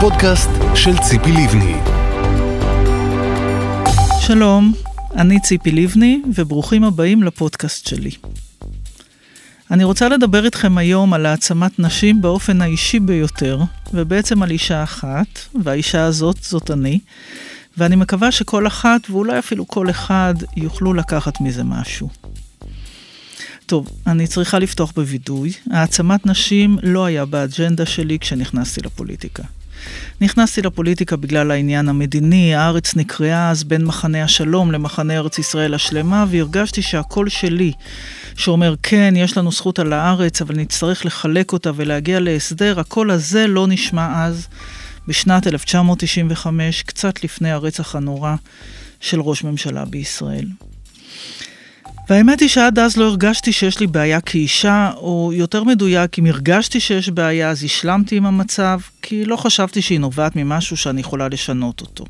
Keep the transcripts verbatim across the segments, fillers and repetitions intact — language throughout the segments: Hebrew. הפודקאסט של ציפי ליבני. שלום, אני ציפי ליבני וברוכים הבאים לפודקאסט שלי. אני רוצה לדבר איתכם היום על העצמת נשים באופן האישי ביותר, ובעצם על אישה אחת, והאישה הזאת זאת אני, ואני מקווה שכל אחת ואולי אפילו כל אחד יוכלו לקחת מזה משהו. טוב, אני צריכה לפתוח בוידוי. העצמת נשים לא היה באג'נדה שלי כשנכנסתי לפוליטיקה. נכנסתי לפוליטיקה בגלל העניין המדיני, הארץ נקראה אז בין מחנה השלום למחנה ארץ ישראל השלמה, והרגשתי שהקול שלי, שאומר כן, יש לנו זכות על הארץ, אבל נצטרך לחלק אותה ולהגיע להסדר, הקול הזה לא נשמע אז בשנת אלף תשע מאות תשעים וחמש, קצת לפני הרצח הנורא של ראש ממשלה בישראל. והאמת היא שעד אז לא הרגשתי שיש לי בעיה כאישה, או יותר מדויק, אם הרגשתי שיש בעיה, אז השלמתי עם המצב, כי לא חשבתי שהיא נובעת ממשהו שאני יכולה לשנות אותו.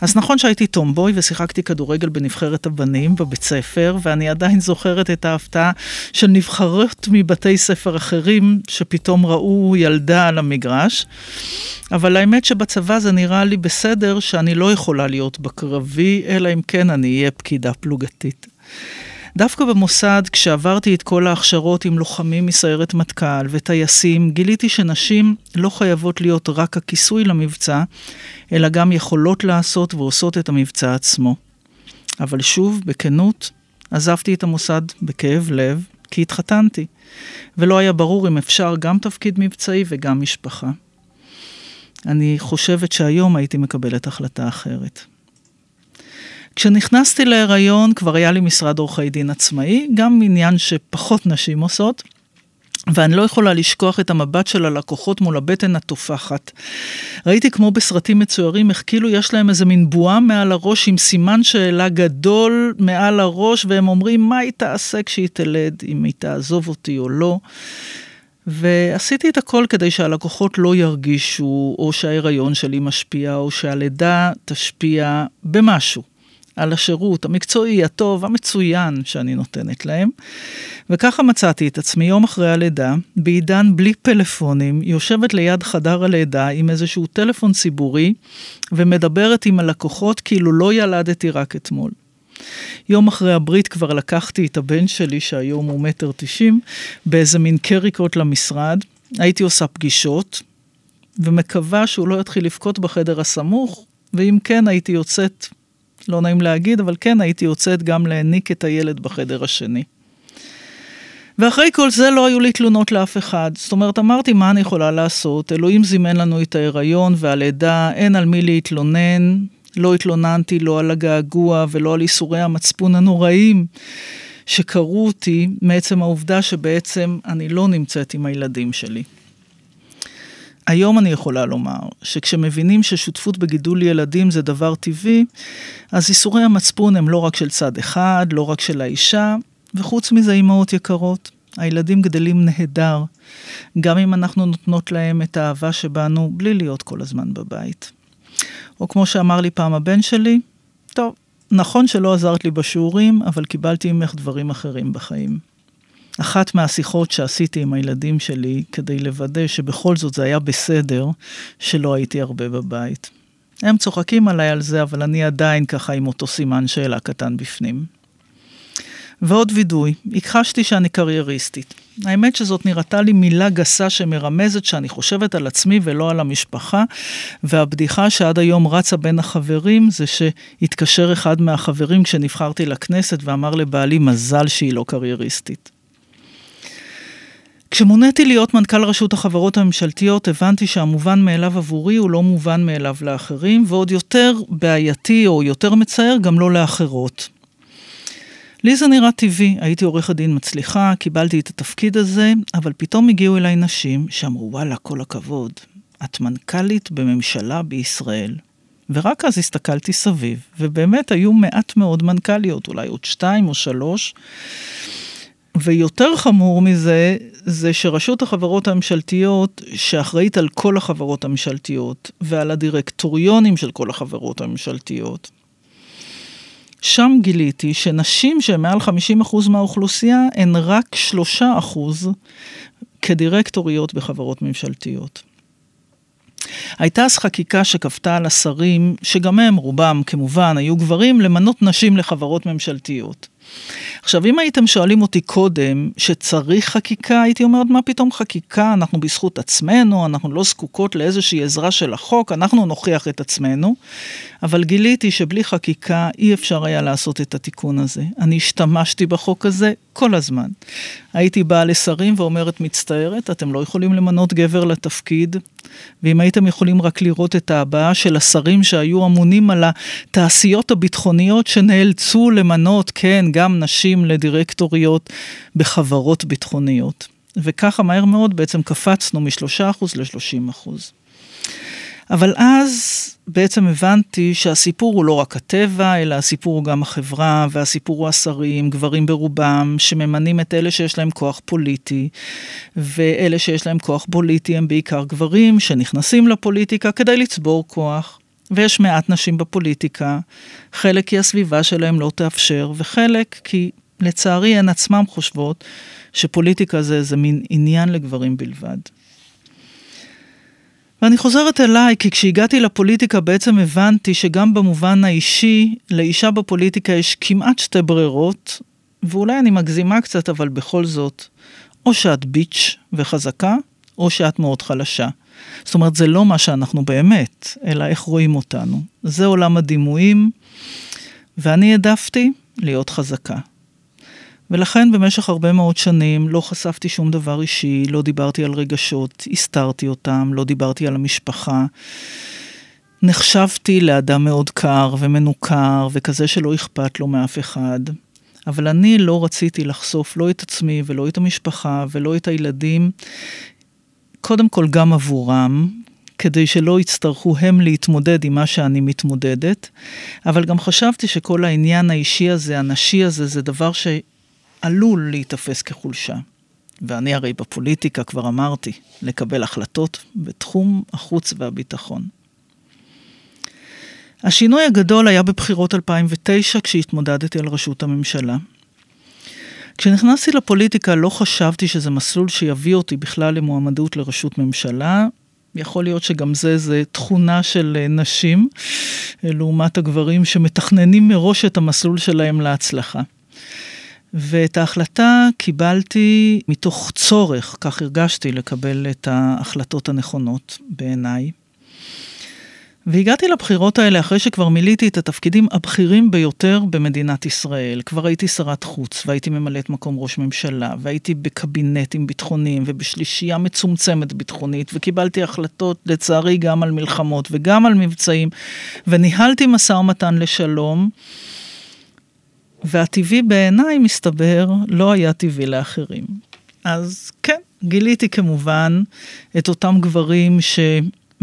אז נכון שהייתי טומבוי ושיחקתי כדורגל בנבחרת הבנים בבית ספר, ואני עדיין זוכרת את ההפתעה של נבחרות מבתי ספר אחרים שפתאום ראו ילדה על המגרש, אבל האמת שבצבא זה נראה לי בסדר שאני לא יכולה להיות בקרבי, אלא אם כן אני אהיה פקידה פלוגתית. דווקא במוסד, כשעברתי את כל ההכשרות עם לוחמים מסיירת מטכ"ל וטייסים, גיליתי שנשים לא חייבות להיות רק הכיסוי למבצע, אלא גם יכולות לעשות ועושות את המבצע עצמו. אבל שוב, בכנות, עזבתי את המוסד בכאב לב, כי התחתנתי, ולא היה ברור אם אפשר גם תפקיד מבצעי וגם משפחה. אני חושבת שהיום הייתי מקבלת החלטה אחרת. כשנכנסתי להיריון, כבר היה לי משרד עורכי דין עצמאי, גם עניין שפחות נשים עושות, ואני לא יכולה לשכוח את המבט של הלקוחות מול הבטן התופחת. ראיתי כמו בסרטים מצוירים, איך כאילו יש להם איזה מין בועה מעל הראש, עם סימן שאלה גדול מעל הראש, והם אומרים, מה היא תעשה כשהיא תלד, אם היא תעזוב אותי או לא. ועשיתי את הכל כדי שהלקוחות לא ירגישו, או שההיריון שלי משפיע, או שהלידה תשפיע במשהו. על השירות המקצועי, הטוב, המצוין שאני נותנת להם. וככה מצאתי את עצמי יום אחרי הלידה, בעידן בלי פלאפונים, יושבת ליד חדר הלידה עם איזשהו טלפון ציבורי, ומדברת עם הלקוחות כאילו לא ילדתי רק אתמול. יום אחרי הברית כבר לקחתי את הבן שלי, שהיום הוא מטר תשעים, באיזה מין קריקות למשרד. הייתי עושה פגישות, ומקווה שהוא לא יתחיל לבכות בחדר הסמוך, ואם כן הייתי יוצאת פגישות, לא נעים להגיד, אבל כן הייתי יוצאת גם להניק את הילד בחדר השני. ואחרי כל זה לא היו לי תלונות לאף אחד. זאת אומרת, אמרתי מה אני יכולה לעשות, אלוהים זימן לנו את ההיריון והלידה, אין על מי להתלונן, לא התלוננתי לא על הגעגוע ולא על איסורי המצפון הנוראים שקרו אותי, מעצם העובדה שבעצם אני לא נמצאת עם הילדים שלי. היום אני יכולה לומר שכשמבינים ששותפות בגידול ילדים זה דבר טבעי, אז איסורי המצפון הם לא רק של צד אחד, לא רק של האישה, וחוץ מזה אימהות יקרות. הילדים גדלים נהדר, גם אם אנחנו נותנות להם את האהבה שבאנו בלי להיות כל הזמן בבית. או כמו שאמר לי פעם הבן שלי, טוב, נכון שלא עזרת לי בשיעורים, אבל קיבלתי ממך דברים אחרים בחיים. אחת מהשיחות שעשיתי עם הילדים שלי, כדי לוודא שבכל זאת זה היה בסדר, שלא הייתי הרבה בבית. הם צוחקים עליי על זה, אבל אני עדיין ככה עם אותו סימן שאלה קטן בפנים. ועוד וידוי, הכחשתי שאני קרייריסטית. האמת שזאת נראתה לי מילה גסה שמרמזת שאני חושבת על עצמי ולא על המשפחה, והבדיחה שעד היום רצה בין החברים זה שהתקשר אחד מהחברים כשנבחרתי לכנסת ואמר לבעלי מזל שהיא לא קרייריסטית. כשמוניתי להיות מנכ"ל רשות החברות הממשלתיות, הבנתי שהמובן מאליו עבורי הוא לא מובן מאליו לאחרים, ועוד יותר בעייתי או יותר מצער גם לא לאחרות. לי זה נראה טבעי, הייתי עורכת דין מצליחה, קיבלתי את התפקיד הזה, אבל פתאום הגיעו אליי נשים שאמרו, וואלה, כל הכבוד, את מנכ"לית בממשלה בישראל. ורק אז הסתכלתי סביב, ובאמת היו מעט מאוד מנכ"ליות, אולי עוד שתיים או שלוש, ויותר חמור מזה, זה שרשות החברות הממשלתיות, שאחראית על כל החברות הממשלתיות, ועל הדירקטוריונים של כל החברות הממשלתיות, שם גיליתי שנשים שהן מעל חמישים אחוז מהאוכלוסייה, הן רק שלושה אחוז כדירקטוריות בחברות ממשלתיות. הייתה אז חקיקה שכפתה על השרים, שגם הם רובם כמובן היו גברים, למנות נשים לחברות ממשלתיות. עכשיו, אם הייתם שואלים אותי קודם שצריך חקיקה, הייתי אומרת, מה פתאום חקיקה? אנחנו בזכות עצמנו, אנחנו לא זקוקות לאיזושהי עזרה של החוק, אנחנו נוכיח את עצמנו, אבל גיליתי שבלי חקיקה אי אפשר היה לעשות את התיקון הזה. אני השתמשתי בחוק הזה כל הזמן. הייתי באה לשרים ואומרת, מצטערת, אתם לא יכולים למנות גבר לתפקיד, ואם הייתם יכולים רק לראות את ההבאה של השרים שהיו אמונים על התעשיות הביטחוניות שנאלצו למנות, כן, גם נשים לדירקטוריות בחברות ביטחוניות. וככה מהר מאוד בעצם קפצנו משלושה אחוז לשלושים אחוז. אבל אז בעצם הבנתי שהסיפור הוא לא רק הטבע, אלא הסיפור הוא גם החברה, והסיפור הוא השרים, גברים ברובם, שממנים את אלה שיש להם כוח פוליטי, ואלה שיש להם כוח פוליטי הם בעיקר גברים שנכנסים לפוליטיקה כדי לצבור כוח. ויש מעט נשים בפוליטיקה, חלק כי הסביבה שלהם לא תאפשר, וחלק כי לצערי הן עצמם חושבות שפוליטיקה זה איזה מין עניין לגברים בלבד. ואני חוזרת אליי, כי כשהגעתי לפוליטיקה בעצם הבנתי שגם במובן האישי, לאישה בפוליטיקה יש כמעט שתי ברירות, ואולי אני מגזימה קצת, אבל בכל זאת, או שאת ביץ' וחזקה, או שאת מאוד חלשה. זאת אומרת, זה לא מה שאנחנו באמת, אלא איך רואים אותנו. זה עולם הדימויים, ואני העדפתי להיות חזקה. ולכן במשך הרבה מאוד שנים לא חשפתי שום דבר אישי, לא דיברתי על רגשות, הסתרתי אותם, לא דיברתי על המשפחה. נחשבתי לאדם מאוד קר ומנוכר, וכזה שלא אכפת לו מאף אחד. אבל אני לא רציתי לחשוף לא את עצמי ולא את המשפחה ולא את הילדים, קודם כל גם עבורם, כדי שלא יצטרכו הם להתמודד עם מה שאני מתמודדת, אבל גם חשבתי שכל העניין האישי הזה, הנשי הזה, זה דבר שעלול להתאפס כחולשה. ואני הרי בפוליטיקה כבר אמרתי, לקבל החלטות בתחום החוץ והביטחון. השינוי הגדול היה בבחירות אלפיים ותשע, כשהתמודדתי על ראשות הממשלה. כשנכנסתי לפוליטיקה לא חשבתי שזה מסלול שיביא אותי בכלל למועמדות לרשות ממשלה. יכול להיות שגם זה, זה תכונה של נשים, לעומת הגברים שמתכננים מראש את המסלול שלהם להצלחה. ואת ההחלטה קיבלתי מתוך צורך, כך הרגשתי לקבל את ההחלטות הנכונות בעיניי. והגעתי לבחירות האלה אחרי שכבר מיליתי את התפקידים הבכירים ביותר במדינת ישראל. כבר הייתי שרת חוץ, והייתי ממלאת מקום ראש ממשלה, והייתי בקבינטים ביטחוניים, ובשלישייה מצומצמת ביטחונית, וקיבלתי החלטות לצערי גם על מלחמות וגם על מבצעים, וניהלתי מסע ומתן לשלום, והטבעי בעיניי מסתבר לא היה טבעי לאחרים. אז כן, גיליתי כמובן את אותם גברים ש...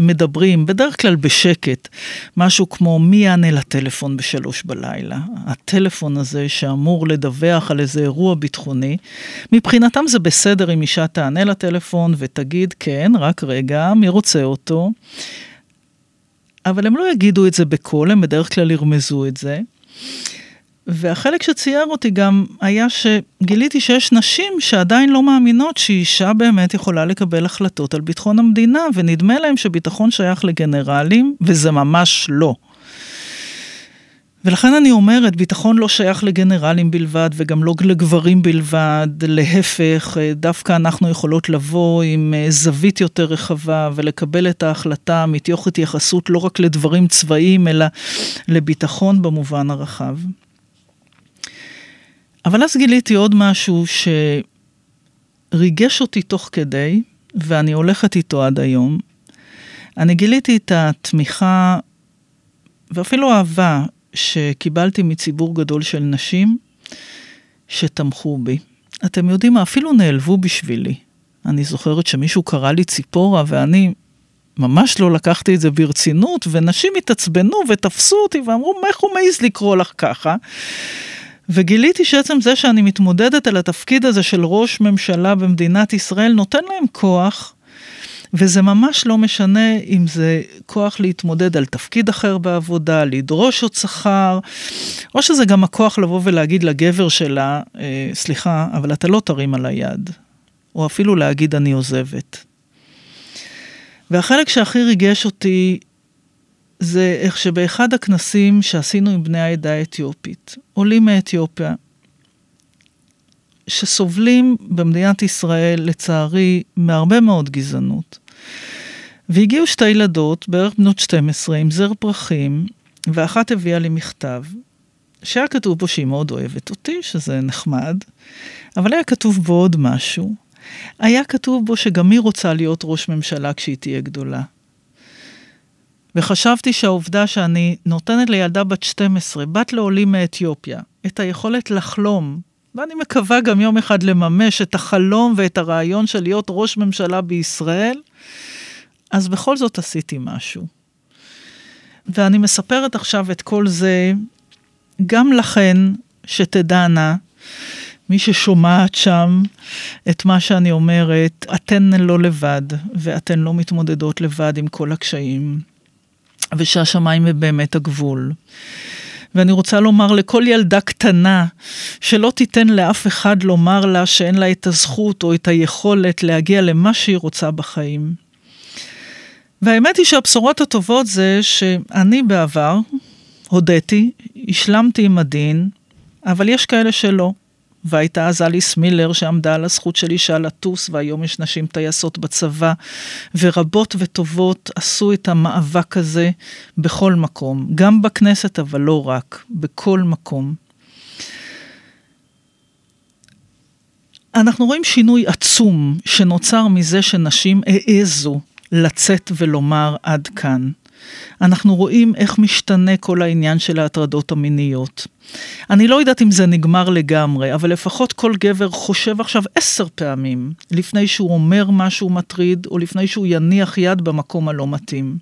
מדברים, בדרך כלל בשקט, משהו כמו מי יענה לטלפון בשלוש בלילה. הטלפון הזה שאמור לדווח על איזה אירוע ביטחוני, מבחינתם זה בסדר אם אישה תענה לטלפון ותגיד, כן, רק רגע, מי רוצה אותו? אבל הם לא יגידו את זה בקול, הם בדרך כלל ירמזו את זה. והחלק שצייר אותי גם היה שגיליתי שיש נשים שעדיין לא מאמינות שאישה באמת יכולה לקבל החלטות על ביטחון המדינה, ונדמה להם שביטחון שייך לגנרלים, וזה ממש לא. ולכן אני אומרת, ביטחון לא שייך לגנרלים בלבד, וגם לא לגברים בלבד, להפך, דווקא אנחנו יכולות לבוא עם זווית יותר רחבה, ולקבל את ההחלטה מתוך התייחסות לא רק לדברים צבאיים, אלא לביטחון במובן הרחב. אבל אז גיליתי עוד משהו שריגש אותי תוך כדי, ואני הולכת איתו עד היום. אני גיליתי את התמיכה, ואפילו אהבה, שקיבלתי מציבור גדול של נשים, שתמכו בי. אתם יודעים מה, אפילו נעלבו בשבילי. אני זוכרת שמישהו קרא לי ציפורה, ואני ממש לא לקחתי את זה ברצינות, ונשים התעצבנו ותפסו אותי, ואמרו, מה הוא מעז לקרוא לך ככה? וגיליתי שעצם זה שאני מתמודדת על התפקיד הזה של ראש ממשלה במדינת ישראל, נותן להם כוח, וזה ממש לא משנה אם זה כוח להתמודד על תפקיד אחר בעבודה, לדרוש עוד שכר, או שזה גם הכוח לבוא ולהגיד לגבר שלה, סליחה, אבל אתה לא תרים על היד, או אפילו להגיד אני עוזבת. והחלק שהכי ריגש אותי, זה איך שבאחד הכנסים שעשינו עם בני העדה האתיופית, עולים מאתיופיה, שסובלים במדינת ישראל, לצערי, מהרבה מאוד גזענות. והגיעו שתי ילדות, בערך בנות שתים עשרה, עם זר פרחים, ואחת הביאה לי מכתב, שהיה כתוב בו שהיא מאוד אוהבת אותי, שזה נחמד, אבל היה כתוב בו עוד משהו. היה כתוב בו שגם היא רוצה להיות ראש ממשלה כשהיא תהיה גדולה. וחשבתי שהעובדה שאני נותנת לילדה בת שתים עשרה, בת לעולים מאתיופיה, את היכולת לחלום, ואני מקווה גם יום אחד לממש את החלום ואת הרעיון של להיות ראש ממשלה בישראל, אז בכל זאת עשיתי משהו. ואני מספרת עכשיו את כל זה, גם לכן שתדענה, מי ששומעת שם את מה שאני אומרת, אתן לא לבד, ואתן לא מתמודדות לבד עם כל הקשיים, ושהשמיים הם באמת הגבול. ואני רוצה לומר לכל ילדה קטנה, שלא תיתן לאף אחד לומר לה שאין לה את הזכות או את היכולת להגיע למה שהיא רוצה בחיים. והאמת היא שהבשורות הטובות זה שאני בעבר, הודיתי, השלמתי עם הדין, אבל יש כאלה שלא. והייתה אז אליס מילר שעמדה על הזכות של אישה לטוס, והיום יש נשים טייסות בצבא, ורבות וטובות עשו את המאבק הזה בכל מקום, גם בכנסת אבל לא רק, בכל מקום. אנחנו רואים שינוי עצום שנוצר מזה שנשים העזו לצאת ולומר עד כאן. אנחנו רואים איך משתנה כל העניין של ההטרדות המיניות. אני לא יודעת אם זה נגמר לגמרי, אבל לפחות כל גבר חושב עכשיו עשר פעמים, לפני שהוא אומר משהו מטריד, או לפני שהוא יניח יד במקום הלא מתאים.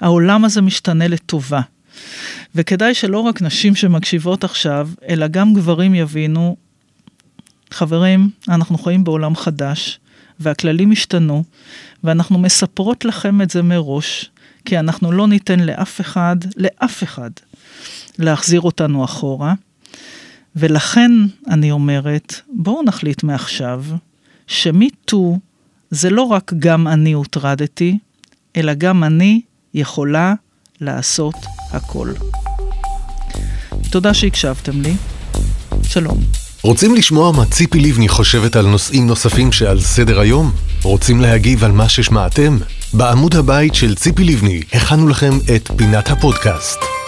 העולם הזה משתנה לטובה. וכדאי שלא רק נשים שמקשיבות עכשיו, אלא גם גברים יבינו, חברים, אנחנו חיים בעולם חדש, והכללים השתנו, ואנחנו מספרות לכם את זה מראש, כי אנחנו לא ניתן לאף אחד, לאף אחד, להחזיר אותנו אחורה. ולכן אני אומרת, בואו נחליט מעכשיו, שמיטו זה לא רק גם אני הוטרדתי, אלא גם אני יכולה לעשות הכל. תודה שהקשבתם לי. שלום. רוצים לשמוע מה ציפי ליבני חושבת על נושאים נוספים שעל סדר היום? רוצים להגיב על מה ששמעתם? בעמוד הבית של ציפי ליבני הכנו לכם את פינת הפודקאסט.